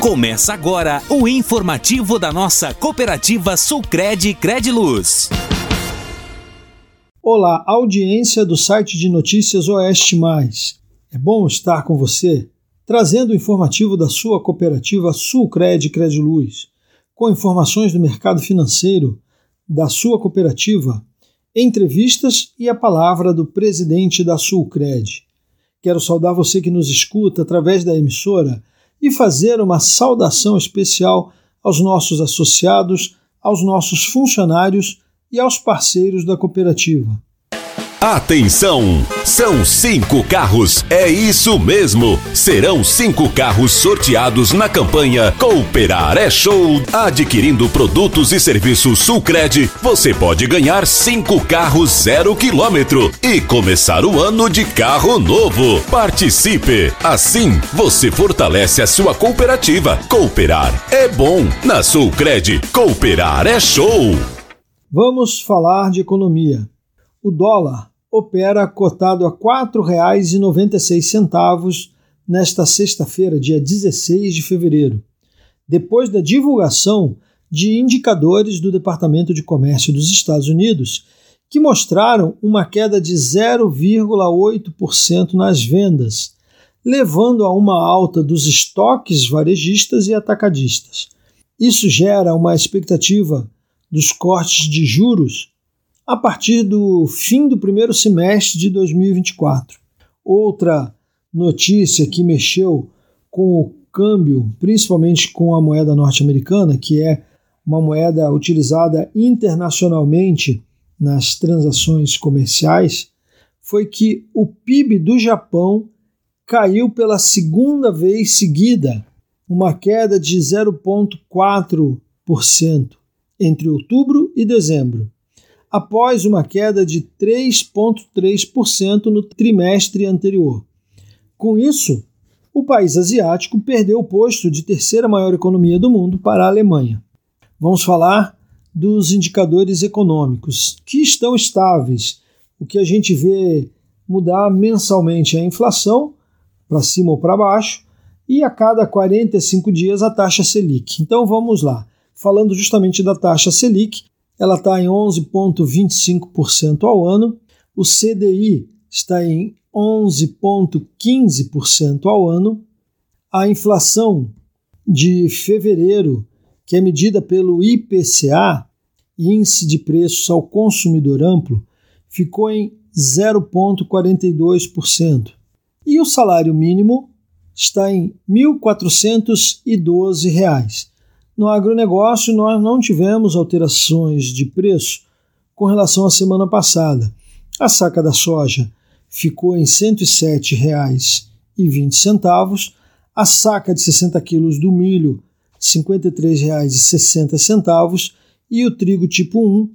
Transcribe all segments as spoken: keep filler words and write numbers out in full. Começa agora o informativo da nossa cooperativa Sulcredi Crediluz. Olá, audiência do site de notícias Oeste Mais. É bom estar com você, trazendo o informativo da sua cooperativa Sulcredi Crediluz, com informações do mercado financeiro da sua cooperativa, entrevistas e a palavra do presidente da Sulcredi. Quero saudar você que nos escuta através da emissora e fazer uma saudação especial aos nossos associados, aos nossos funcionários e aos parceiros da cooperativa. Atenção! São cinco carros, é isso mesmo! Serão cinco carros sorteados na campanha Cooperar é Show. Adquirindo produtos e serviços Sulcredi, você pode ganhar cinco carros zero quilômetro e começar o ano de carro novo. Participe! Assim, você fortalece a sua cooperativa. Cooperar é bom! Na Sulcredi, Cooperar é Show! Vamos falar de economia. O dólar opera cotado a quatro reais e noventa e seis centavos nesta sexta-feira, dia dezesseis de fevereiro, depois da divulgação de indicadores do Departamento de Comércio dos Estados Unidos, que mostraram uma queda de zero vírgula oito por cento nas vendas, levando a uma alta dos estoques varejistas e atacadistas. Isso gera uma expectativa dos cortes de juros a partir do fim do primeiro semestre de dois mil e vinte e quatro. Outra notícia que mexeu com o câmbio, principalmente com a moeda norte-americana, que é uma moeda utilizada internacionalmente nas transações comerciais, foi que o P I B do Japão caiu pela segunda vez seguida, uma queda de zero vírgula quatro por cento entre outubro e dezembro, após uma queda de três vírgula três por cento no trimestre anterior. Com isso, o país asiático perdeu o posto de terceira maior economia do mundo para a Alemanha. Vamos falar dos indicadores econômicos, que estão estáveis. O que a gente vê mudar mensalmente é a inflação, para cima ou para baixo, e a cada quarenta e cinco dias a taxa Selic. Então vamos lá, falando justamente da taxa Selic. Ela está em onze vírgula vinte e cinco por cento ao ano, o C D I está em onze vírgula quinze por cento ao ano, a inflação de fevereiro, que é medida pelo I P C A, Índice de Preços ao Consumidor Amplo, ficou em zero vírgula quarenta e dois por cento. E o salário mínimo está em mil quatrocentos e doze reais. No agronegócio, nós não tivemos alterações de preço com relação à semana passada. A saca da soja ficou em cento e sete reais e vinte centavos, a saca de sessenta quilos do milho, cinquenta e três reais e sessenta centavos, e o trigo tipo um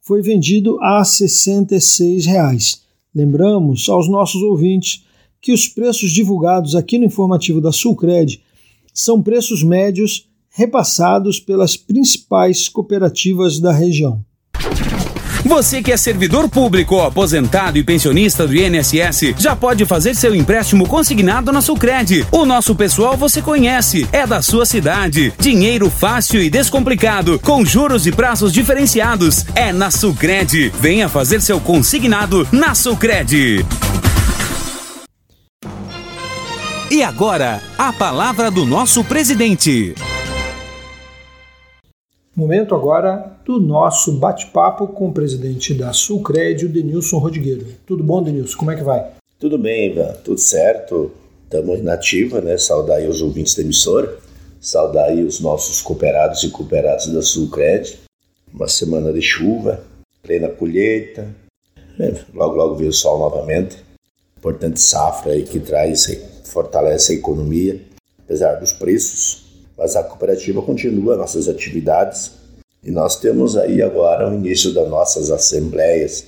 foi vendido a sessenta e seis reais. Lembramos aos nossos ouvintes que os preços divulgados aqui no informativo da Sulcredi são preços médios repassados pelas principais cooperativas da região. Você que é servidor público, aposentado e pensionista do I N S S, já pode fazer seu empréstimo consignado na Sulcredi. O nosso pessoal você conhece, é da sua cidade. Dinheiro fácil e descomplicado, com juros e prazos diferenciados. É na Sulcredi. Venha fazer seu consignado na Sulcredi. E agora, a palavra do nosso presidente. Momento agora do nosso bate-papo com o presidente da Sulcredi, o Denilson Rodigueiro. Tudo bom, Denilson? Como é que vai? Tudo bem, Ivan. Tudo certo. Estamos na ativa, né? Saudar aí os ouvintes da emissora, saudar aí os nossos cooperados e cooperadas da Sulcredi. Uma semana de chuva, plena colheita. Logo, logo veio o sol novamente. Importante safra aí que traz, fortalece a economia, apesar dos preços. Mas a cooperativa continua nossas atividades e nós temos aí agora o início das nossas assembleias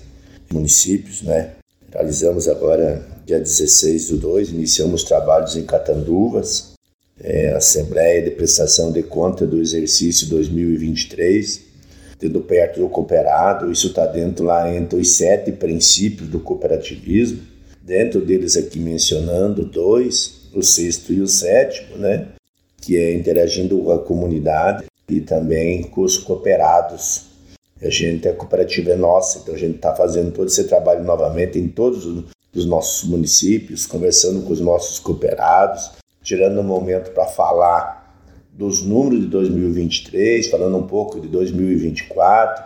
de municípios, né? Realizamos agora, dia dezesseis do dois, iniciamos trabalhos em Catanduvas, é, Assembleia de Prestação de Conta do Exercício dois mil e vinte e três, tendo perto do cooperado. Isso está dentro lá entre os sete princípios do cooperativismo, dentro deles aqui mencionando dois, o sexto e o sétimo, né? que é interagindo com a comunidade e também cursos cooperados. A gente, a cooperativa é nossa, então a gente está fazendo todo esse trabalho novamente em todos os nossos municípios, conversando com os nossos cooperados, tirando um momento para falar dos números de dois mil e vinte e três, falando um pouco de dois mil e vinte e quatro,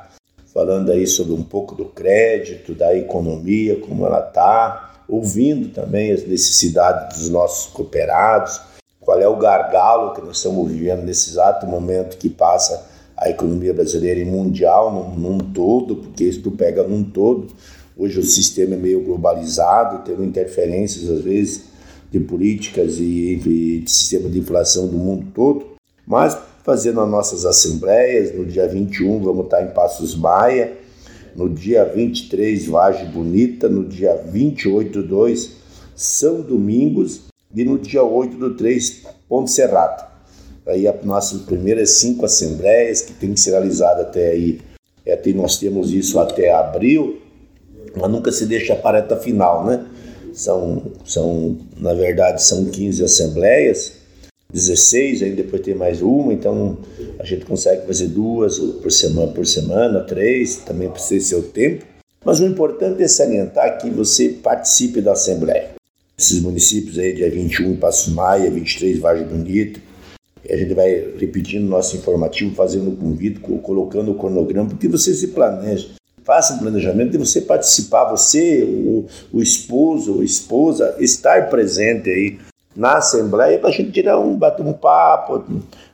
falando aí sobre um pouco do crédito, da economia, como ela está, ouvindo também as necessidades dos nossos cooperados, qual é o gargalo que nós estamos vivendo nesse exato momento que passa a economia brasileira e mundial num, num todo, porque isso tu pega num todo. Hoje o sistema é meio globalizado, tendo interferências às vezes de políticas e, e de sistema de inflação do mundo todo, mas fazendo as nossas assembleias. No dia vinte e um vamos estar em Passos Maia, no dia vinte e três Vargem Bonita, no dia vinte e oito do dois São Domingos e no dia oito do três Ponto Serrata. Aí as nossas primeiras cinco assembleias que tem que ser realizada até aí, até nós temos isso até abril, mas nunca se deixa a pareta final, né? São, são, na verdade são quinze assembleias, dezesseis, aí depois tem mais uma, então a gente consegue fazer duas por semana, por semana, três, também precisa de seu tempo. Mas o importante é salientar que você participe da Assembleia. Esses municípios aí, dia vinte e um, Passos Maia, vinte e três, Vargem Bonita, a gente vai repetindo nosso informativo, fazendo o convite, colocando o cronograma, porque você se planeja, faça um planejamento de você participar, você, o, o esposo, a esposa, estar presente aí na Assembleia, para a gente tirar um, bater um papo,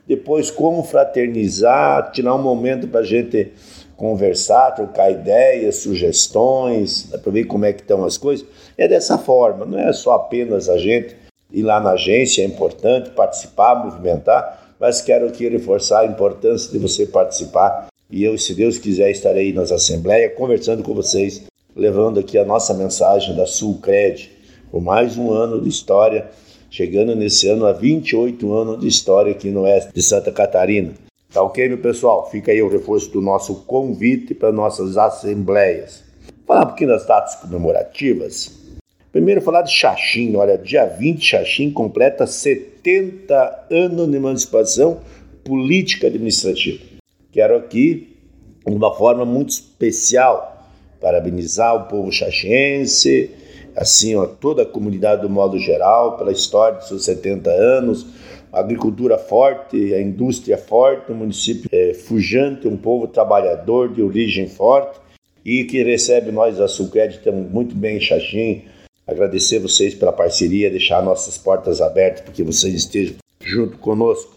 depois confraternizar, tirar um momento para a gente conversar, trocar ideias, sugestões, para ver como é que estão as coisas. É dessa forma, não é só apenas a gente ir lá na agência, é importante participar, movimentar, mas quero aqui reforçar a importância de você participar, e eu, se Deus quiser, estarei nas Assembleias conversando com vocês, levando aqui a nossa mensagem da Sulcredi, por mais um ano de história, chegando nesse ano a vinte e oito anos de história aqui no Oeste de Santa Catarina. Tá ok, meu pessoal? Fica aí o reforço do nosso convite para nossas assembleias. Falar um pouquinho das datas comemorativas. Primeiro, falar de Xaxim. Olha, dia vinte, Xaxim completa setenta anos de emancipação política administrativa. Quero aqui, de uma forma muito especial, parabenizar o povo xaxense, assim, ó, toda a comunidade do modo geral, pela história de seus setenta anos, a agricultura forte, a indústria forte, o município é pujante, um povo trabalhador de origem forte e que recebe nós da Sulcredi, estamos muito bem em Xaxim. Agradecer vocês pela parceria, deixar nossas portas abertas para que vocês estejam junto conosco.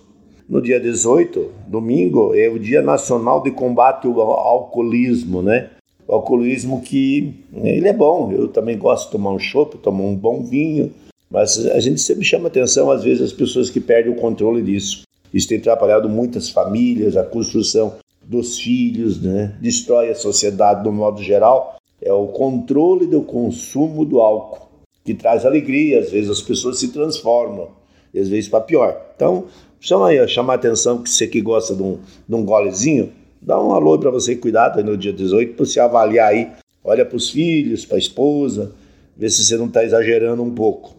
No dia dezoito, domingo, é o Dia Nacional de Combate ao Alcoolismo, né? O alcoolismo que ele é bom, eu também gosto de tomar um chopp, tomar um bom vinho, mas a gente sempre chama atenção, às vezes, as pessoas que perdem o controle disso. Isso tem atrapalhado muitas famílias, a construção dos filhos, né? Destrói a sociedade do modo geral. É o controle do consumo do álcool, que traz alegria, às vezes as pessoas se transformam, e às vezes para pior. Então, chama aí, chama a atenção que você que gosta de um, de um golezinho, dá um alô para você, cuidado no dia dezoito, para você avaliar aí, olha para os filhos, para a esposa, ver se você não está exagerando um pouco.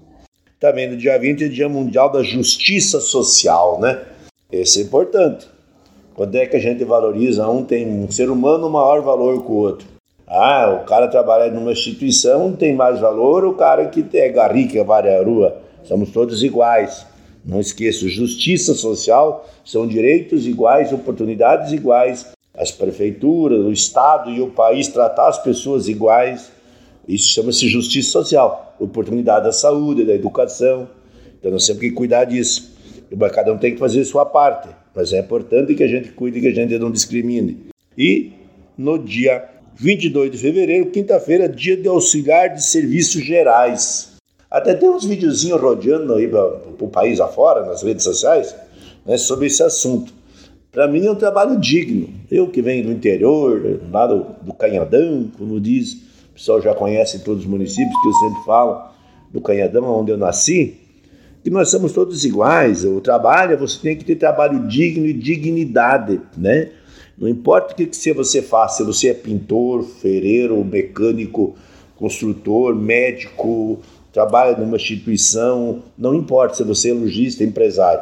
Também no dia vinte é o Dia Mundial da Justiça Social, né? Esse é importante. Quando é que a gente valoriza um, tem um ser humano maior valor que o outro? Ah, o cara trabalha numa instituição, tem mais valor, o cara que é garrica, vararua, somos todos iguais. Não esqueço, justiça social são direitos iguais, oportunidades iguais. As prefeituras, o Estado e o país tratar as pessoas iguais. Isso chama-se justiça social. Oportunidade da saúde, da educação. Então nós temos que cuidar disso. Cada um tem que fazer a sua parte. Mas é importante que a gente cuide, que a gente não discrimine. E no dia vinte e dois de fevereiro, quinta-feira, dia de auxiliar de serviços gerais. Até tem uns videozinhos rodeando aí para o país afora, nas redes sociais, né, sobre esse assunto. Para mim é um trabalho digno. Eu que venho do interior, lá do, do Canhadão, como diz, o pessoal já conhece todos os municípios que eu sempre falo, do Canhadão, onde eu nasci, que nós somos todos iguais. O trabalho, você tem que ter trabalho digno e dignidade, né? Não importa o que, que você faça, se você é pintor, ferreiro, mecânico, construtor, médico, trabalha numa instituição, não importa se você é lojista, empresário.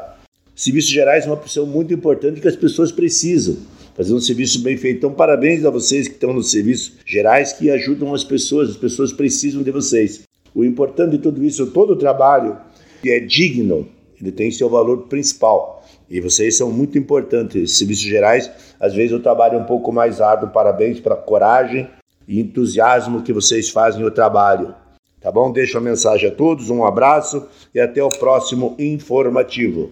Serviços gerais é uma opção muito importante que as pessoas precisam. Fazer um serviço bem feito. Então, parabéns a vocês que estão nos serviços gerais, que ajudam as pessoas. As pessoas precisam de vocês. O importante de tudo isso, todo o trabalho que é digno, ele tem seu valor principal. E vocês são muito importantes. Serviços gerais, às vezes eu trabalho um pouco mais árduo. Parabéns pela coragem e entusiasmo que vocês fazem o trabalho. Tá bom? Deixo a mensagem a todos, um abraço e até o próximo informativo.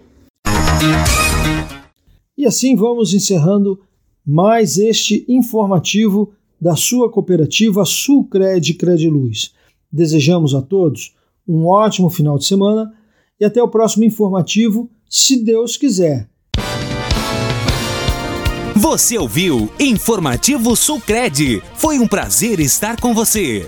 E assim vamos encerrando mais este informativo da sua cooperativa Sulcredi Crediluz. Desejamos a todos um ótimo final de semana e até o próximo informativo, se Deus quiser. Você ouviu Informativo Sulcredi. Foi um prazer estar com você.